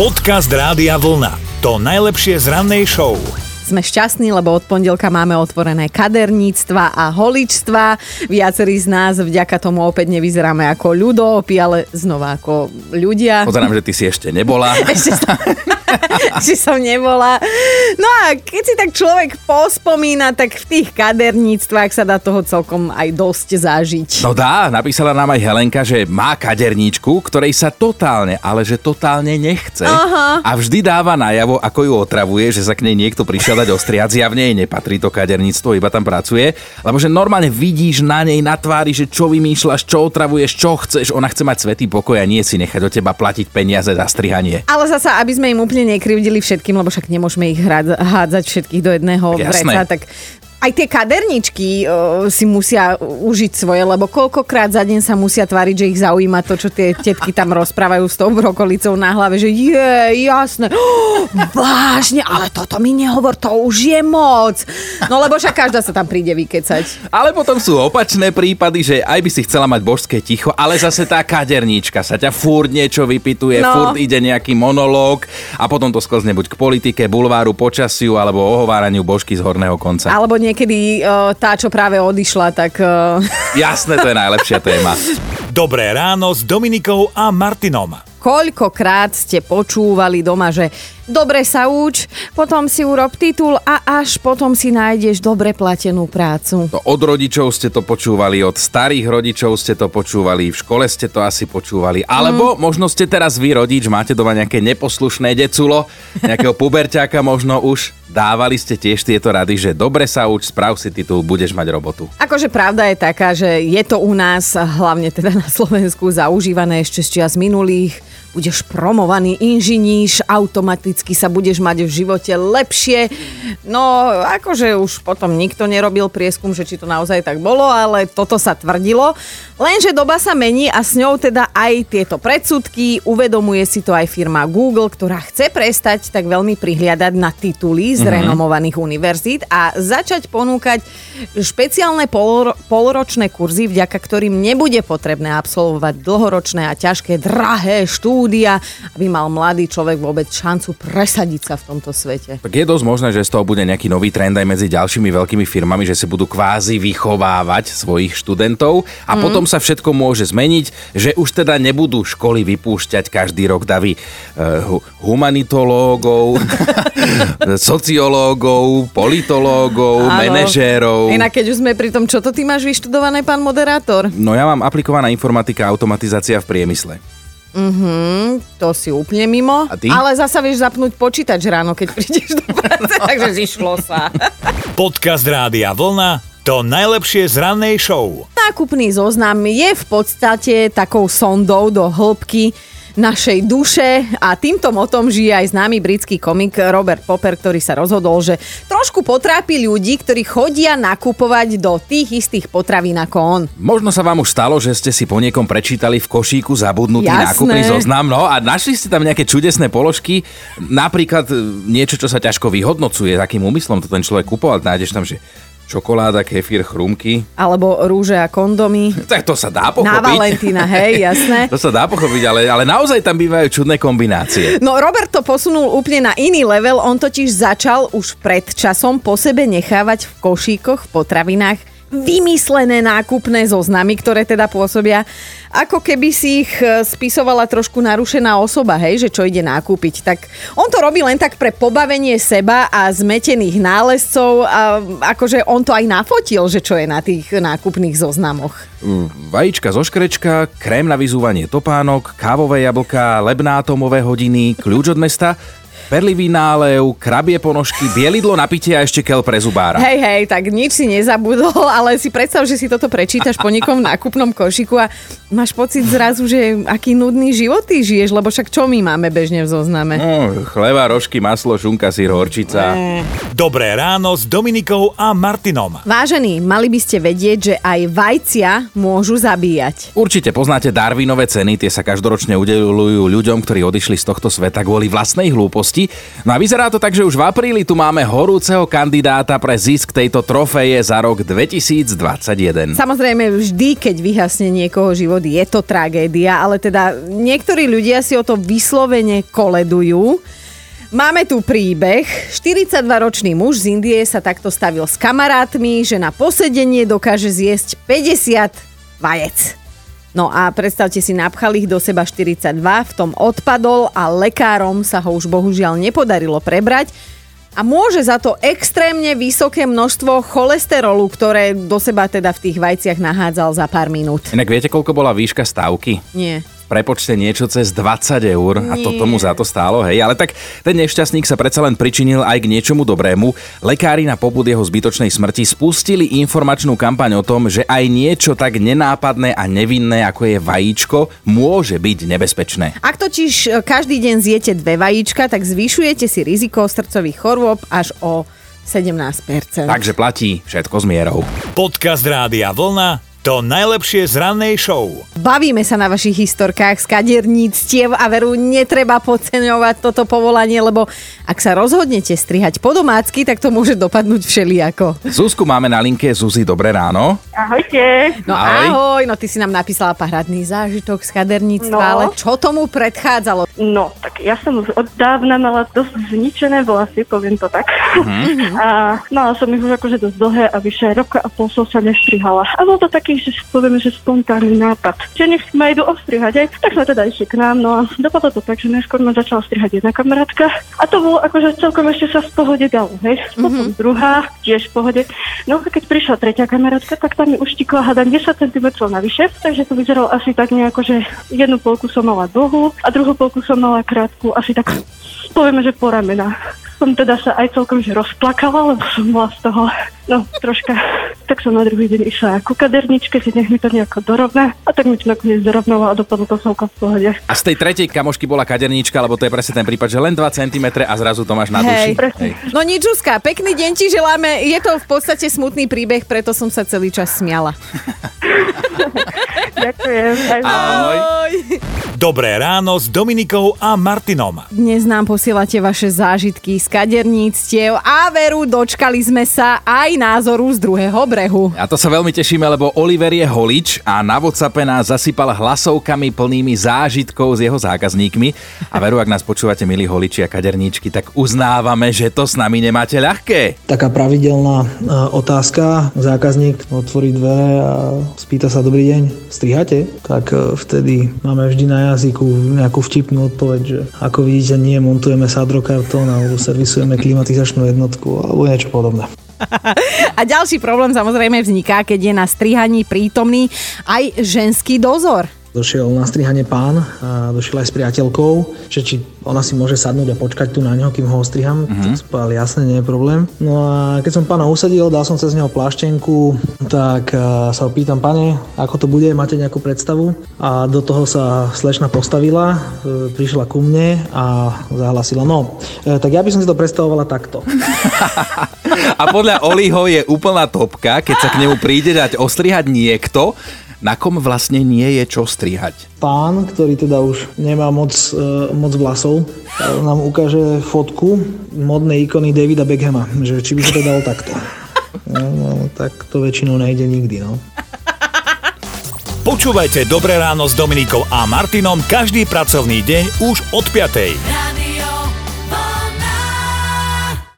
Podcast Rádia Vlna. To najlepšie z rannej show. Sme šťastní, lebo od pondelka máme otvorené kaderníctva a holičstva. Viacerí z nás vďaka tomu opäť nevyzeráme ako ľudópi, ale znova ako ľudia. Pozerám, že ty si ešte nebola. Ešte som nebola. No a keď si tak človek pospomína, tak v tých kaderníctvách sa dá toho celkom aj dosť zažiť. No dá, napísala nám aj Helenka, že má kaderníčku, ktorej sa totálne, ale že totálne nechce. Aha. A vždy dáva najavo, ako ju otravuje, že sa k nej niekto prišiel dať ostriac, javne jej nepatrí to kaderníctvo, iba tam pracuje, lebo že normálne vidíš na nej, na tvári, že čo vymýšľaš, čo otravuješ, čo chceš, ona chce mať svätý pokoj a nie si nechať od teba platiť peniaze za strihanie. Ale zasa, aby sme im úplne nekrivdili všetkým, lebo však nemôžeme ich hádzať všetkých do jedného vreca, tak aj tie kaderničky si musia užiť svoje, lebo koľkokrát za deň sa musia tváriť, že ich zaujíma to, čo tie tetky tam rozprávajú s tou brokolicou na hlave, že je, jasné, vážne, ale toto mi nehovor, to už je moc. No lebo však každá sa tam príde vykecať. Ale potom sú opačné prípady, že aj by si chcela mať božské ticho, ale zase tá kadernička sa ťa furt niečo vypituje, furt ide nejaký monológ a potom to sklzne buď k politike, bulváru, počasiu alebo ohováraniu božky z horného konca. Alebo niekedy tá, čo práve odišla, tak... Jasné, to je najlepšia téma. Dobré ráno s Dominikou a Martinom. Koľkokrát ste počúvali doma, že dobre sa uč, potom si urob titul a až potom si nájdeš dobre platenú prácu. To od rodičov ste to počúvali, od starých rodičov ste to počúvali, v škole ste to asi počúvali. Alebo možno ste teraz vy rodič, máte doma nejaké neposlušné deculo, nejakého puberťáka možno už. Dávali ste tiež tieto rady, že dobre sa uč, sprav si titul, budeš mať robotu. Akože pravda je taká, že je to u nás, hlavne teda na Slovensku, zaužívané ešte z čias minulých. Budeš promovaný inžiníš, automaticky sa budeš mať v živote lepšie. No, akože už potom nikto nerobil prieskum, že či to naozaj tak bolo, ale toto sa tvrdilo. Lenže doba sa mení a s ňou teda aj tieto predsudky. Uvedomuje si to aj firma Google, ktorá chce prestať tak veľmi prihliadať na tituly z renomovaných univerzít a začať ponúkať špeciálne poloročné kurzy, vďaka ktorým nebude potrebné absolvovať dlhoročné a ťažké, drahé štúdia, aby mal mladý človek vôbec šancu presadiť sa v tomto svete. Tak je dosť možné, že z toho bude nejaký nový trend aj medzi ďalšími veľkými firmami, že si budú kvázi vychovávať svojich študentov a potom sa všetko môže zmeniť, že už teda nebudú školy vypúšťať každý rok davy humanitológov, sociológov, politológov, manažérov. Inak keď už sme pri tom, čo to ty máš vyštudované, pán moderátor? No ja mám aplikovaná informatika a automatizácia v priemysle. To si úplne mimo. Ale zasa vieš zapnúť počítač ráno, keď prídeš do práce, takže zišlo sa. Podcast Rádia Vlna, to najlepšie z rannej show. Nákupný zoznam je v podstate takou sondou do hĺbky našej duše a týmto motom žije aj známy britský komik Robert Popper, ktorý sa rozhodol, že trošku potrápi ľudí, ktorí chodia nakupovať do tých istých potravín ako on. Možno sa vám už stalo, že ste si po niekom prečítali v košíku zabudnutý nákupný zoznam, no a našli ste tam nejaké čudesné položky, napríklad niečo, čo sa ťažko vyhodnocuje, akým úmyslom to ten človek kupoval, nájdeš tam, že čokoláda, kefír, chrumky. Alebo rúže a kondomy. Tak to sa dá pochopiť. Na Valentína, hej, jasné. To sa dá pochopiť, ale naozaj tam bývajú čudné kombinácie. No Robert to posunul úplne na iný level. On totiž začal už pred časom po sebe nechávať v košíkoch, v potravinách vymyslené nákupné zoznamy, ktoré teda pôsobia, ako keby si ich spisovala trošku narušená osoba, hej, že čo ide nakúpiť. Tak on to robí len tak pre pobavenie seba a zmetených nálezcov a akože on to aj nafotil, že čo je na tých nákupných zoznamoch. Vajíčka zo škrečka, krém na vyzúvanie topánok, kávové jablká, lebná atomové hodiny, kľúč od mesta, perlivý nálev, krabie ponožky, bielidlo na pitie a ešte keľ pre zubára. Hej, tak nič si nezabudol, ale si predstav, že si toto prečítaš po niekom nákupnom košiku a máš pocit zrazu, že aký nudný život ty žiješ, lebo však čo my máme bežne v zozname? Chleba, rožky, maslo, žunka, syr, horčica. Dobré ráno s Dominikou a Martinom. Vážení, mali by ste vedieť, že aj vajcia môžu zabíjať. Určite poznáte Darwinove ceny, tie sa každoročne udeľujú ľuďom, ktorí odišli z tohto sveta kvôli vlastnej hlúposti. udalosti. No a vyzerá to tak, že už v apríli tu máme horúceho kandidáta pre zisk tejto trofeje za rok 2021. Samozrejme, vždy, keď vyhasne niekoho život, je to tragédia, ale teda niektorí ľudia si o to vyslovene koledujú. Máme tu príbeh. 42-ročný muž z Indie sa takto stavil s kamarátmi, že na posedenie dokáže zjesť 50 vajec. No a predstavte si, napchali ich do seba 42, v tom odpadol a lekárom sa ho už bohužiaľ nepodarilo prebrať. A môže za to extrémne vysoké množstvo cholesterolu, ktoré do seba teda v tých vajciach nahádzal za pár minút. Inak viete, koľko bola výška stávky? Nie. Prepočte niečo cez 20 eur. Nie. A toto mu za to stálo, hej. Ale tak ten nešťastník sa predsa len pričinil aj k niečomu dobrému. Lekári na popud jeho zbytočnej smrti spustili informačnú kampaň o tom, že aj niečo tak nenápadné a nevinné, ako je vajíčko, môže byť nebezpečné. Ak totiž každý deň zjete 2 vajíčka, tak zvyšujete si riziko srdcových chorôb až o 17%. Takže platí všetko s mierou. Podcast Rádia Vlna. To najlepšie z rannej show. Bavíme sa na vašich historkách z kaderníctiev a veru netreba podceňovať toto povolanie, lebo ak sa rozhodnete strihať po domácky, tak to môže dopadnúť všelijako. Zuzku máme na linke. Zuzi, dobré ráno. Ahojte. No ahoj, no ty si nám napísala parádny zážitok z kaderníctva, ale čo tomu predchádzalo? No, tak ja som už od dávna mala dosť zničené vlasy, poviem to tak. Mm-hmm. A mala som ich už akože dosť dlhé a vyše roka a pol som sa nestrihala. A bol to taký, že povieme, že spontánny nápad. Čiže nech ma idú ostrihať, aj. Tak sme teda išli k nám, no a dopadlo to tak, že neskôr ma začala strihať jedna kamarátka a to bolo akože celkom ešte sa v pohode dalo, hej. Potom druhá, tiež v pohode. No a keď prišla tretia kamarátka, tak tam mi už tikla hada 10 cm navyše, takže to vyzeralo asi tak nejako, že jednu polku som mala dlhú a druhú polku som mala krátku, asi tak povieme, že po ramenách. Som teda sa aj celkom že rozplakala, lebo som bola z toho, no troška. Tak som na druhý deň išla ku kaderničke, že nech mi to nejako dorovná. A tak mi to nakoniec dorovnala a dopadlo to celkom v pohode. A z tej tretej kamošky bola kadernička, lebo to je presne ten prípad, že len 2 cm a zrazu to máš na duši. Hej. No nič, Zuzka, pekný deň ti želáme. Je to v podstate smutný príbeh, preto som sa celý čas smiala. Ďakujem. Ahoj. Dobré ráno s Dominikou a Martinom. Dnes nám posielate vaše zážitky z kaderníctiev a veru, dočkali sme sa aj názoru z druhého brehu. A to sa veľmi tešíme, lebo Oliver je holič a na WhatsAppe nás zasypal hlasovkami plnými zážitkov s jeho zákazníkmi. A veru, ak nás počúvate, milí holiči a kaderníčky, tak uznávame, že to s nami nemáte ľahké. Taká pravidelná otázka. Zákazník otvorí dvere a spýta sa: dobrý deň, strihate? Tak vtedy máme vždy na jazyku nejakú vtipnú odpoveď, že ako vidíte, nie, montujeme sádrokartón alebo servisujeme klimatizačnú jednotku alebo niečo podobné. A ďalší problém samozrejme vzniká, keď je na strihaní prítomný aj ženský dozor. Došiel na strihanie pán a došiel aj s priateľkou, že či ona si môže sadnúť a počkať tu na neho, kým ho ostriham. Tak som povedal, jasne, nie je problém. No a keď som pána usadil, dal som cez neho pláštenku, tak sa ho pýtam: pane, ako to bude, máte nejakú predstavu? A do toho sa slečna postavila, prišla ku mne a zahlasila: no, tak ja by som si to predstavovala takto. A podľa Oliho je úplná topka, keď sa k nemu príde dať ostrihať niekto, na kom vlastne nie je čo strihať. Pán, ktorý teda už nemá moc vlasov, nám ukáže fotku modnej ikony Davida Beckhama, že či by sa to dalo takto. No, tak to väčšinou nejde nikdy, no. Počúvajte Dobré ráno s Dominikou a Martinom každý pracovný deň už od 5:00.